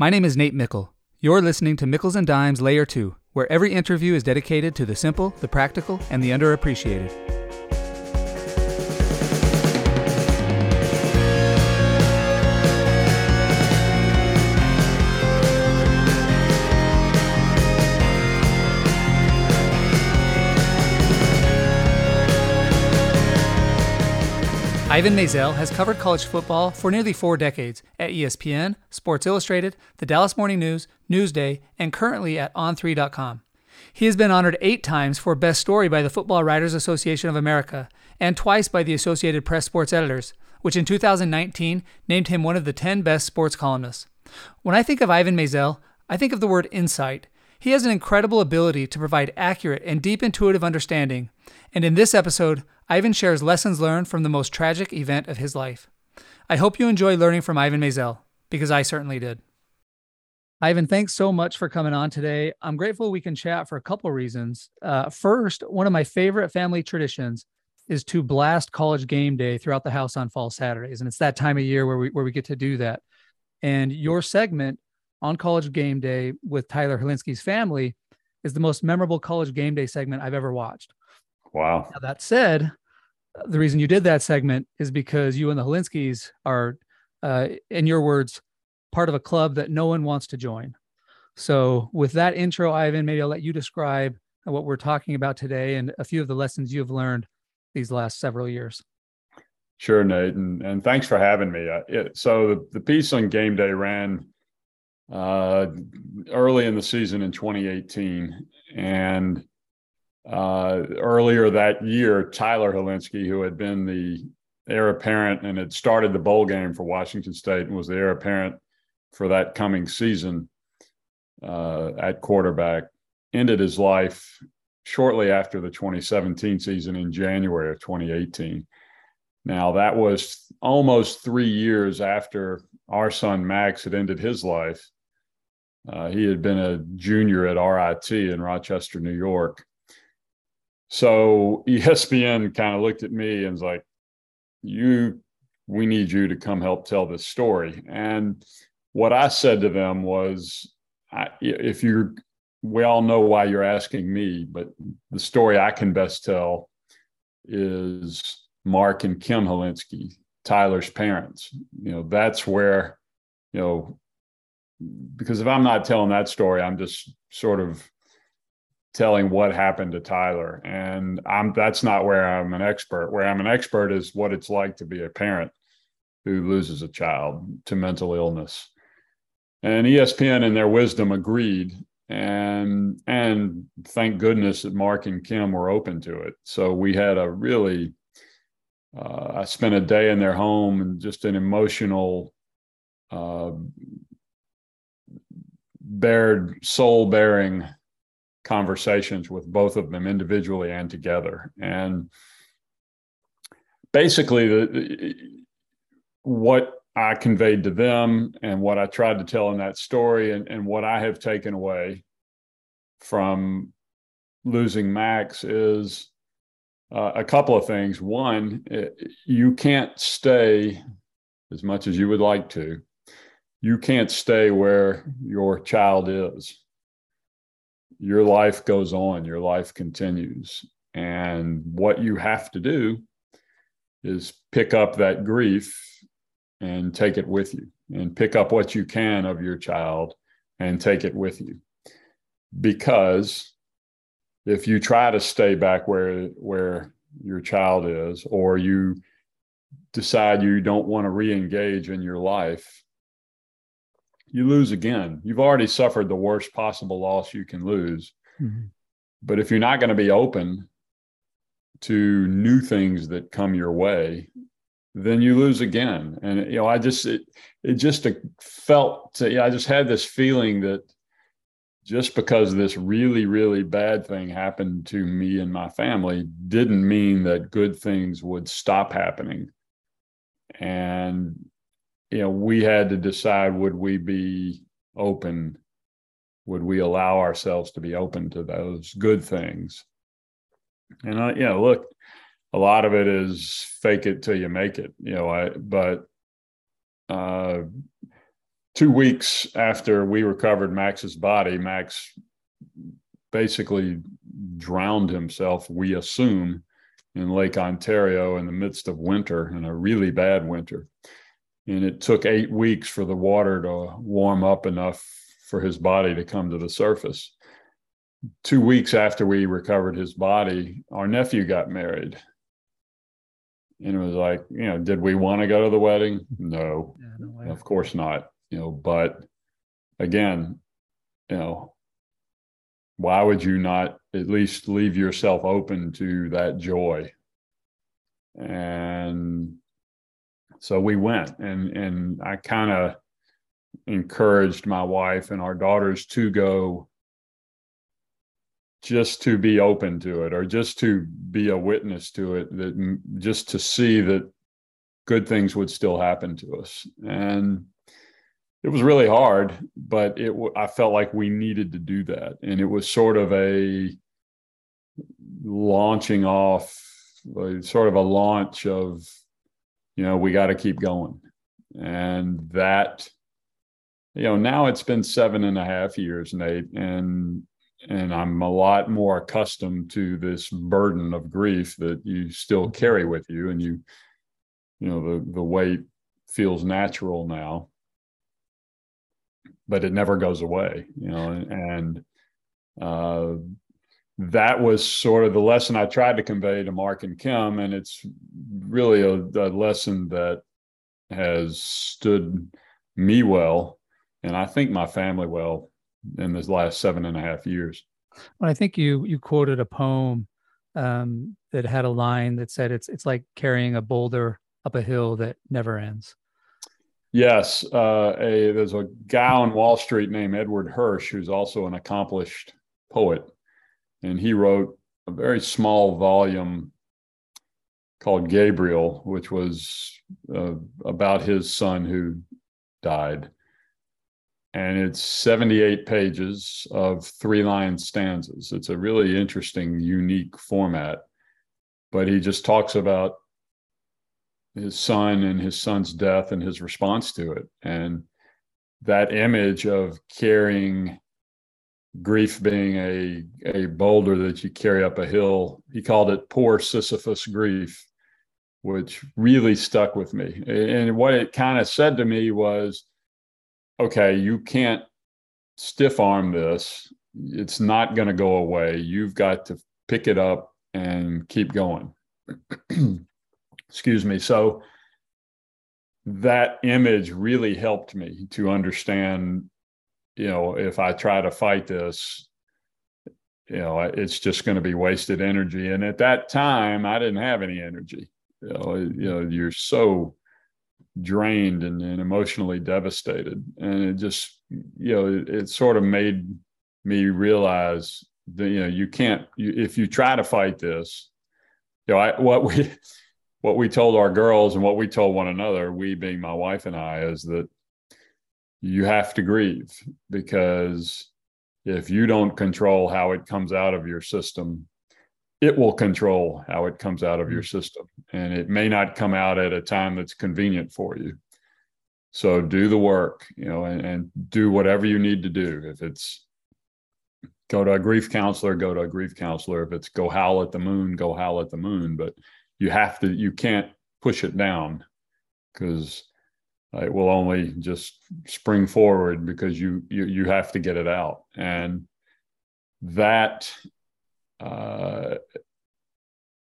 My name is Nate Mickle. You're listening to Mickles and Dimes Layer 2, where every interview is dedicated to the simple, the practical, and the underappreciated. Ivan Maisel has covered college football for nearly 4 decades at ESPN, Sports Illustrated, the Dallas Morning News, Newsday, and currently at On3.com. He has been honored 8 times for Best Story by the Football Writers Association of America and twice by the Associated Press Sports Editors, which in 2019 named him one of the 10 best sports columnists. When I think of Ivan Maisel, I think of the word insight. He has an incredible ability to provide accurate and deep intuitive understanding, and in this episode, Ivan shares lessons learned from the most tragic event of his life. I hope you enjoy learning from Ivan Maisel, because I certainly did. Ivan, thanks so much for coming on today. I'm grateful we can chat for a couple reasons. First, one of my favorite family traditions is to blast College Game Day throughout the house on fall Saturdays, and it's that time of year where we get to do that. And your segment on College Game Day with Tyler Hilinski's family is the most memorable College Game Day segment I've ever watched. Wow. Now, that said, the reason you did that segment is because you and the Hilinskis are, in your words, part of a club that no one wants to join. So with that intro, Ivan, maybe I'll let you describe what we're talking about today and a few of the lessons you've learned these last several years. Sure, Nate. And thanks for having me. So the piece on Game Day ran early in the season in 2018. And earlier that year, Tyler Hilinski, who had been the heir apparent and had started the bowl game for Washington State and was the heir apparent for that coming season at quarterback, ended his life shortly after the 2017 season in January of 2018. Now, that was almost 3 years after our son Max had ended his life. He had been a junior at RIT in Rochester, New York. So ESPN kind of looked at me and was like, we need you to come help tell this story. And what I said to them was, we all know why you're asking me, but the story I can best tell is Mark and Kim Hilinski, Tyler's parents. That's where, because if I'm not telling that story, I'm just sort of telling what happened to Tyler. And that's not where I'm an expert. Where I'm an expert is what it's like to be a parent who loses a child to mental illness. And ESPN, in their wisdom, agreed. And thank goodness that Mark and Kim were open to it. So we had a really, I spent a day in their home and just an emotional, soul-bearing conversations with both of them individually and together. And basically what I conveyed to them and what I tried to tell in that story and what I have taken away from losing Max is a couple of things. One, you can't stay as much as you would like to. You can't stay where your child is. Your life goes on, your life continues. And what you have to do is pick up that grief and take it with you, and pick up what you can of your child and take it with you. Because if you try to stay back where your child is, or you decide you don't want to re-engage in your life, you lose again. You've already suffered the worst possible loss you can lose. Mm-hmm. But if you're not going to be open to new things that come your way, then you lose again. And, I just had this feeling that just because this really, really bad thing happened to me and my family didn't mean that good things would stop happening. And we had to decide, would we be open? Would we allow ourselves to be open to those good things? And look, a lot of it is ffake it till you make it. But 2 weeks after we recovered Max's body, Max basically drowned himself, we assume, in Lake Ontario in the midst of winter, in a really bad winter. And it took 8 weeks for the water to warm up enough for his body to come to the surface. 2 weeks after we recovered his body, our nephew got married. And it was like, you know, did we want to go to the wedding? No, yeah, no, of course not. You know, but again, you know, why would you not at least leave yourself open to that joy? And so we went, and I kind of encouraged my wife and our daughters to go just to be open to it, or just to be a witness to it, that just to see that good things would still happen to us. And it was really hard, but I felt like we needed to do that. And it was sort of a launching off, sort of a launch of, you know, we got to keep going. And that, you know, now it's been 7.5 years, Nate, and I'm a lot more accustomed to this burden of grief that you still carry with you, and you know, the weight feels natural now, but it never goes away, you know, and that was sort of the lesson I tried to convey to Mark and Kim. And it's really a lesson that has stood me well, and I think my family well, in this last 7.5 years. Well, I think you quoted a poem that had a line that said, it's like carrying a boulder up a hill that never ends. Yes. There's a guy on Wall Street named Edward Hirsch, who's also an accomplished poet. And he wrote a very small volume called Gabriel, which was about his son who died. And it's 78 pages of 3-line stanzas. It's a really interesting, unique format. But he just talks about his son and his son's death and his response to it. And that image of carrying grief, being a boulder that you carry up a hill, he called it poor Sisyphus grief, which really stuck with me. And what it kind of said to me was, okay, you can't stiff arm this. It's not going to go away. You've got to pick it up and keep going. Excuse me. So that image really helped me to understand, you know, if I try to fight this, you know, it's just going to be wasted energy. And at that time, I didn't have any energy. You know, you're so drained and emotionally devastated. And it just, you know, it sort of made me realize that, you know, if you try to fight this, you know, what we told our girls and what we told one another, we being my wife and I, is that you have to grieve, because if you don't control how it comes out of your system, it will control how it comes out of your system. And it may not come out at a time that's convenient for you. So do the work, you know, and do whatever you need to do. If it's go to a grief counselor, go to a grief counselor. If it's go howl at the moon, go howl at the moon. But you can't push it down, because it will only just spring forward, because you have to get it out. And that,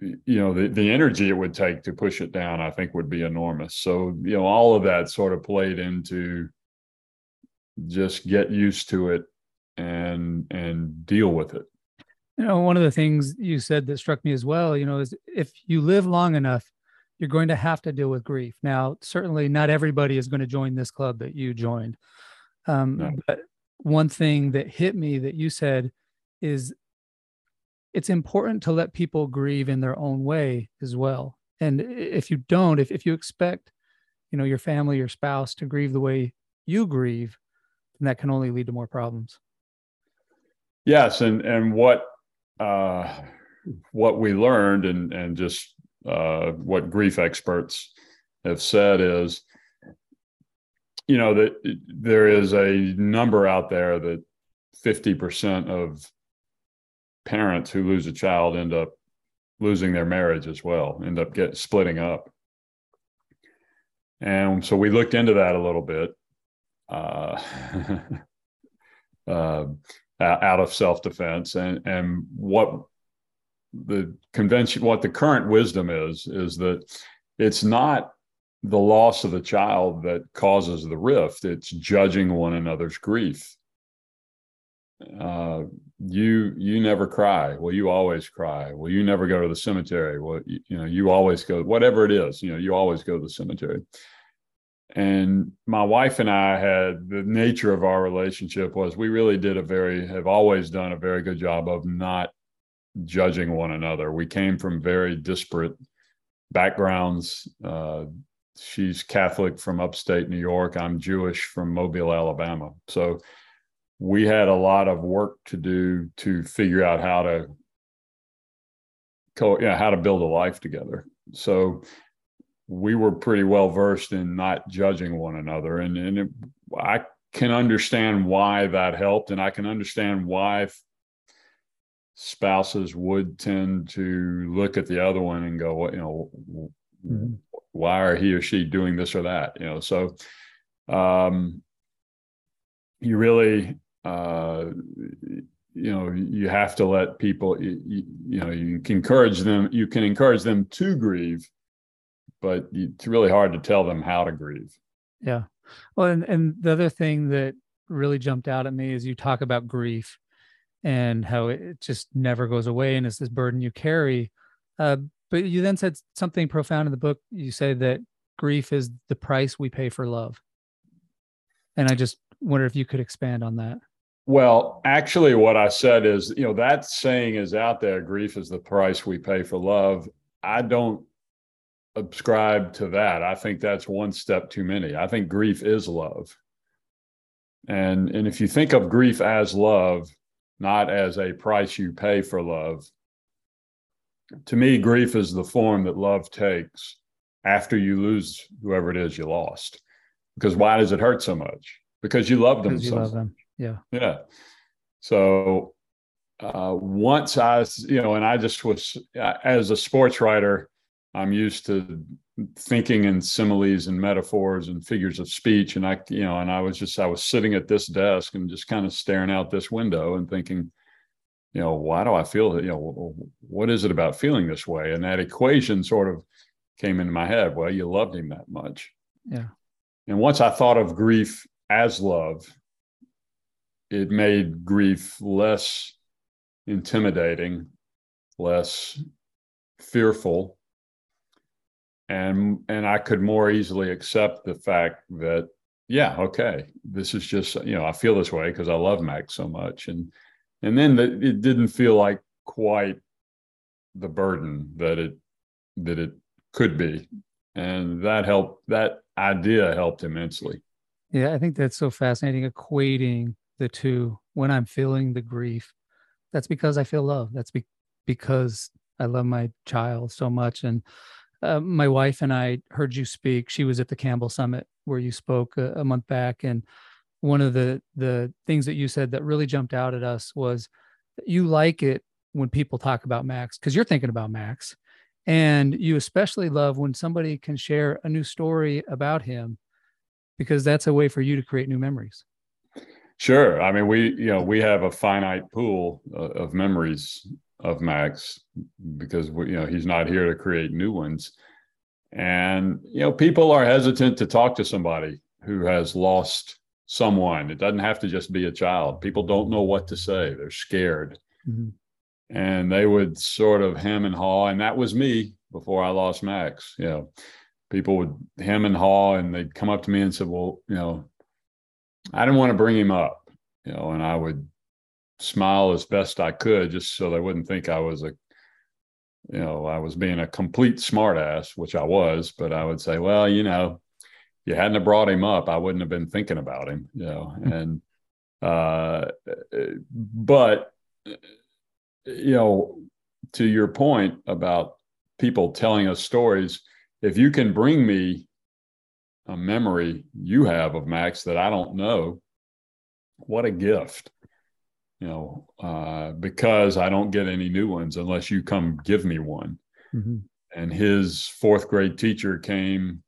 you know, the energy it would take to push it down, I think, would be enormous. So, you know, all of that sort of played into just get used to it and deal with it. You know, one of the things you said that struck me as well, you know, is if you live long enough, you're going to have to deal with grief. Now, certainly not everybody is going to join this club that you joined. No. But one thing that hit me that you said is it's important to let people grieve in their own way as well. And if you don't, if you expect, you know, your family, your spouse to grieve the way you grieve, then that can only lead to more problems. Yes. And what we learned and just what grief experts have said is, you know, that there is a number out there that 50% of parents who lose a child end up losing their marriage as well, end up splitting up. And so we looked into that a little bit, out of self-defense, and what the convention, what the current wisdom is that it's not the loss of the child that causes the rift. It's judging one another's grief. You never cry. Well, you always cry. Well, you never go to the cemetery. Well, you always go, whatever it is, you always go to the cemetery. And my wife and I had, the nature of our relationship was we really did have always done a very good job of not judging one another. We came from very disparate backgrounds. She's Catholic from upstate New York. I'm Jewish from Mobile, Alabama. So we had a lot of work to do to figure out how to build a life together. So we were pretty well versed in not judging one another. And I can understand why that helped. And I can understand why spouses would tend to look at the other one and go, well, mm-hmm. why are he or she doing this or that? So you really, you have to let people, you can encourage them to grieve, but it's really hard to tell them how to grieve. Yeah. Well, and the other thing that really jumped out at me is you talk about grief and how it just never goes away. And it's this burden you carry. But you then said something profound in the book. You say that grief is the price we pay for love. And I just wonder if you could expand on that. Well, actually what I said is, that saying is out there, grief is the price we pay for love. I don't subscribe to that. I think that's one step too many. I think grief is love. And if you think of grief as love, not as a price you pay for love, to me, grief is the form that love takes after you lose whoever it is you lost. Because why does it hurt so much? Because you love them. You love them. Yeah. Yeah. So once I, and I just was, as a sports writer, I'm used to thinking in similes and metaphors and figures of speech. And I was sitting at this desk and just kind of staring out this window and thinking, why do I feel that, what is it about feeling this way? And that equation sort of came into my head. Well, you loved him that much. Yeah. And once I thought of grief as love, it made grief less intimidating, less fearful, and I could more easily accept the fact that, yeah, okay, this is just, I feel this way because I love Max so much. And then it didn't feel like quite the burden that it could be. And that idea helped immensely. Yeah, I think that's so fascinating, equating the two. When I'm feeling the grief, that's because I feel love. That's because I love my child so much. And my wife and I heard you speak. She was at the Campbell Summit where you spoke a month back. And one of the things that you said that really jumped out at us was that you like it when people talk about Max, because you're thinking about Max. And you especially love when somebody can share a new story about him, because that's a way for you to create new memories. Sure. I mean, we have a finite pool of memories of Max because he's not here to create new ones. And, people are hesitant to talk to somebody who has lost someone. It doesn't have to just be a child. People don't know what to say. They're scared. Mm-hmm. And they would sort of hem and haw. And that was me before I lost Max. People would hem and haw, and they'd come up to me and say, well, I didn't want to bring him up, and I would smile as best I could just so they wouldn't think I was I was being a complete smartass, which I was, but I would say, well, you hadn't have brought him up, I wouldn't have been thinking about him, and, but to your point about people telling us stories, if you can bring me a memory you have of Max that I don't know. What a gift, you know, because I don't get any new ones unless you come give me one. Mm-hmm. And his fourth grade teacher came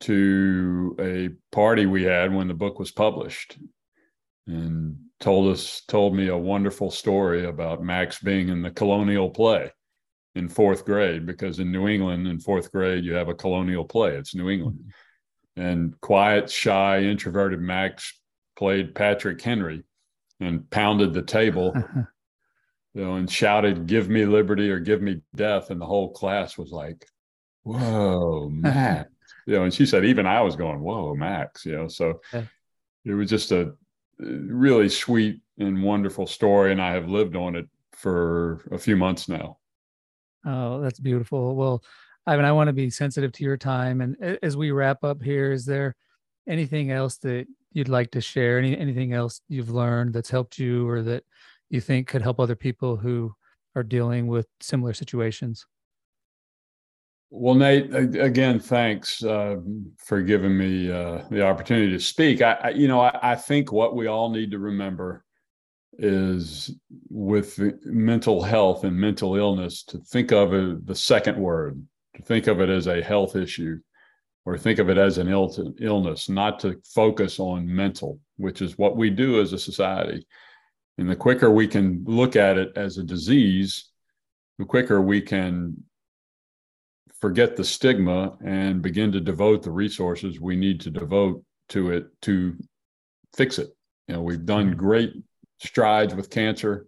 to a party we had when the book was published and told me a wonderful story about Max being in the colonial play in fourth grade, because in New England in fourth grade, you have a colonial play. It's New England. And quiet, shy, introverted Max played Patrick Henry and pounded the table, you know, and shouted, "Give me liberty or give me death." And the whole class was like, "Whoa, Max." You know, and she said, even I was going, "Whoa, Max," you know, so it was just a really sweet and wonderful story. And I have lived on it for a few months now. Oh, that's beautiful. Well, Ivan, I want to be sensitive to your time. And as we wrap up here, is there anything else that you'd like to share? Anything else you've learned that's helped you or that you think could help other people who are dealing with similar situations? Well, Nate, again, thanks for giving me the opportunity to speak. I think what we all need to remember is, with mental health and mental illness, to think of it, the second word, to think of it as a health issue or think of it as an illness, not to focus on mental, which is what we do as a society. And the quicker we can look at it as a disease, the quicker we can forget the stigma and begin to devote the resources we need to devote to it to fix it. You know, we've done great strides with cancer.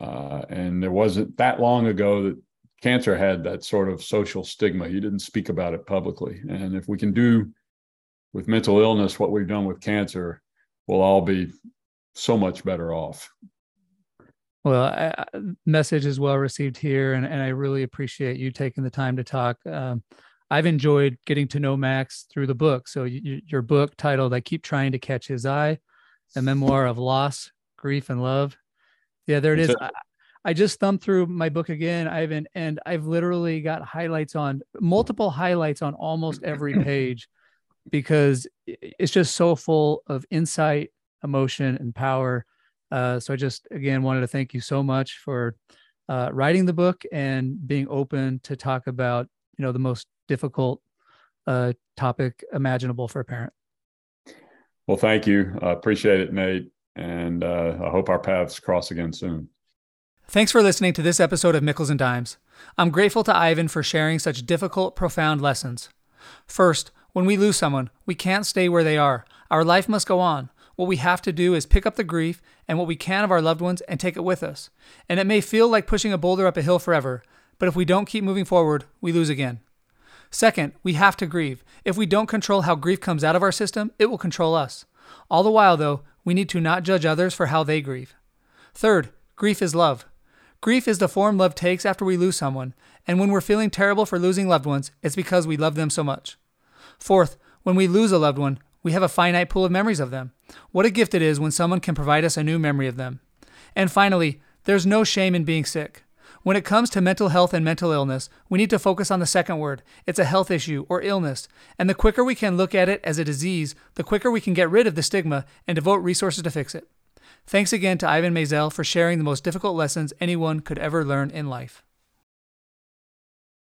And there wasn't that long ago that cancer had that sort of social stigma. You didn't speak about it publicly. And if we can do with mental illness what we've done with cancer, we'll all be so much better off. Well, message is well received here. And I really appreciate you taking the time to talk. I've enjoyed getting to know Max through the book. So your book, titled I Keep Trying to Catch His Eye, a memoir of loss, grief, and love. Yeah, there it is. I just thumbed through my book again, Ivan, and I've literally got multiple highlights on almost every page, because it's just so full of insight, emotion, and power. So I just, again, wanted to thank you so much for writing the book and being open to talk about, you know, the most difficult topic imaginable for a parent. Well, thank you. I appreciate it, Nate. And I hope our paths cross again soon. Thanks for listening to this episode of Mickles and Dimes. I'm grateful to Ivan for sharing such difficult, profound lessons. First, when we lose someone, we can't stay where they are. Our life must go on. What we have to do is pick up the grief and what we can of our loved ones and take it with us. And it may feel like pushing a boulder up a hill forever, but if we don't keep moving forward, we lose again. Second, we have to grieve. If we don't control how grief comes out of our system, it will control us. All the while, though, we need to not judge others for how they grieve. Third, grief is love. Grief is the form love takes after we lose someone, and when we're feeling terrible for losing loved ones, it's because we love them so much. Fourth, when we lose a loved one, we have a finite pool of memories of them. What a gift it is when someone can provide us a new memory of them. And finally, there's no shame in being sick. When it comes to mental health and mental illness, we need to focus on the second word. It's a health issue or illness. And the quicker we can look at it as a disease, the quicker we can get rid of the stigma and devote resources to fix it. Thanks again to Ivan Maisel for sharing the most difficult lessons anyone could ever learn in life.